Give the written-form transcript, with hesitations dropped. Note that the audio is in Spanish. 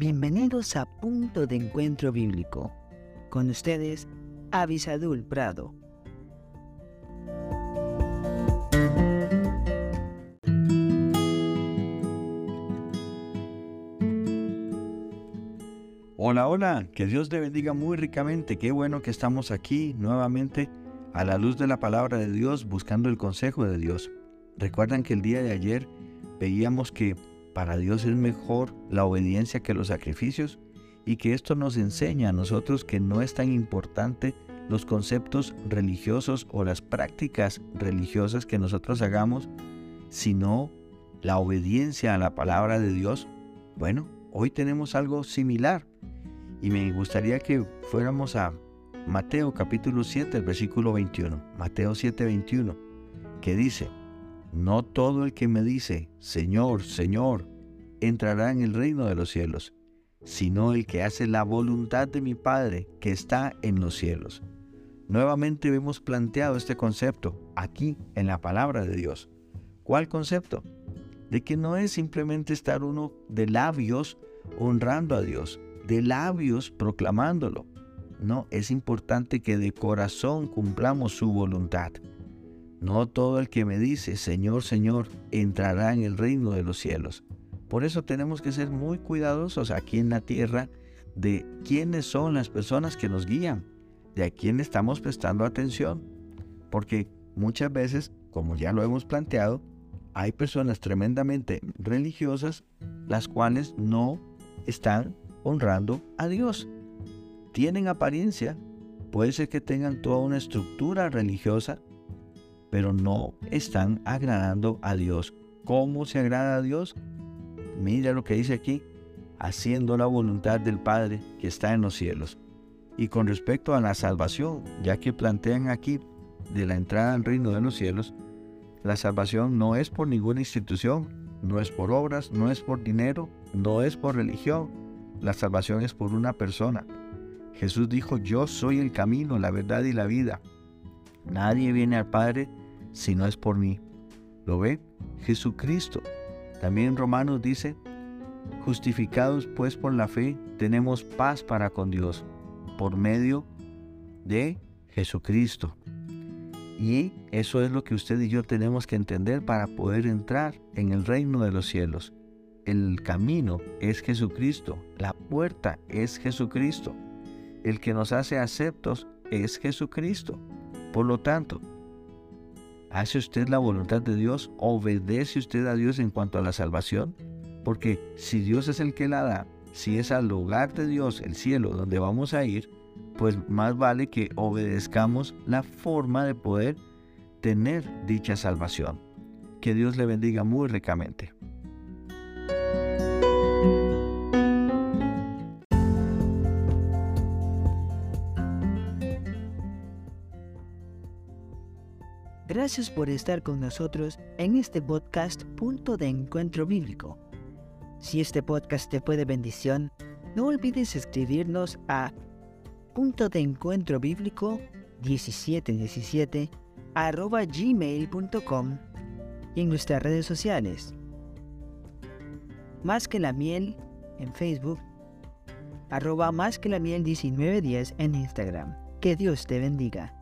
Bienvenidos a Punto de Encuentro Bíblico. Con ustedes, Abisadul Prado. Hola, hola, que Dios te bendiga muy ricamente. Qué bueno que estamos aquí nuevamente a la luz de la palabra de Dios, buscando el consejo de Dios. Recuerdan que el día de ayer veíamos que para Dios es mejor la obediencia que los sacrificios, y que esto nos enseña a nosotros que no es tan importante los conceptos religiosos o las prácticas religiosas que nosotros hagamos, sino la obediencia a la palabra de Dios. Bueno, hoy tenemos algo similar y me gustaría que fuéramos a Mateo capítulo 7, el versículo 21. Mateo 7, 21, que dice: No todo el que me dice, Señor, Señor, entrará en el reino de los cielos, sino el que hace la voluntad de mi Padre que está en los cielos. Nuevamente hemos planteado este concepto aquí en la palabra de Dios. ¿Cuál concepto? De que no es simplemente estar uno de labios honrando a Dios, de labios proclamándolo. No, es importante que de corazón cumplamos su voluntad. No todo el que me dice, Señor, Señor, entrará en el reino de los cielos. Por eso tenemos que ser muy cuidadosos aquí en la tierra de quiénes son las personas que nos guían, de a quién estamos prestando atención. Porque muchas veces, como ya lo hemos planteado, hay personas tremendamente religiosas las cuales no están honrando a Dios. Tienen apariencia, puede ser que tengan toda una estructura religiosa, pero no están agradando a Dios. ¿Cómo se agrada a Dios? Mira lo que dice aquí: haciendo la voluntad del Padre que está en los cielos. Y con respecto a la salvación, ya que plantean aquí de la entrada al reino de los cielos, la salvación no es por ninguna institución, no es por obras, no es por dinero, no es por religión. La salvación es por una persona. Jesús dijo: Yo soy el camino, la verdad y la vida. Nadie viene al Padre si no es por mí. ¿Lo ve? Jesucristo. También Romanos dice: Justificados pues por la fe, tenemos paz para con Dios, por medio de Jesucristo. Y eso es lo que usted y yo tenemos que entender para poder entrar en el reino de los cielos. El camino es Jesucristo, la puerta es Jesucristo, el que nos hace aceptos es Jesucristo. Por lo tanto, ¿hace usted la voluntad de Dios? ¿Obedece usted a Dios en cuanto a la salvación? Porque si Dios es el que la da, si es al lugar de Dios, el cielo, donde vamos a ir, pues más vale que obedezcamos la forma de poder tener dicha salvación. Que Dios le bendiga muy ricamente. Gracias por estar con nosotros en este podcast Punto de Encuentro Bíblico. Si este podcast te fue de bendición, no olvides escribirnos a puntodeencuentrobiblico1717@gmail.com y en nuestras redes sociales. Más que la miel en Facebook, @másquelamiel1910 en Instagram. Que Dios te bendiga.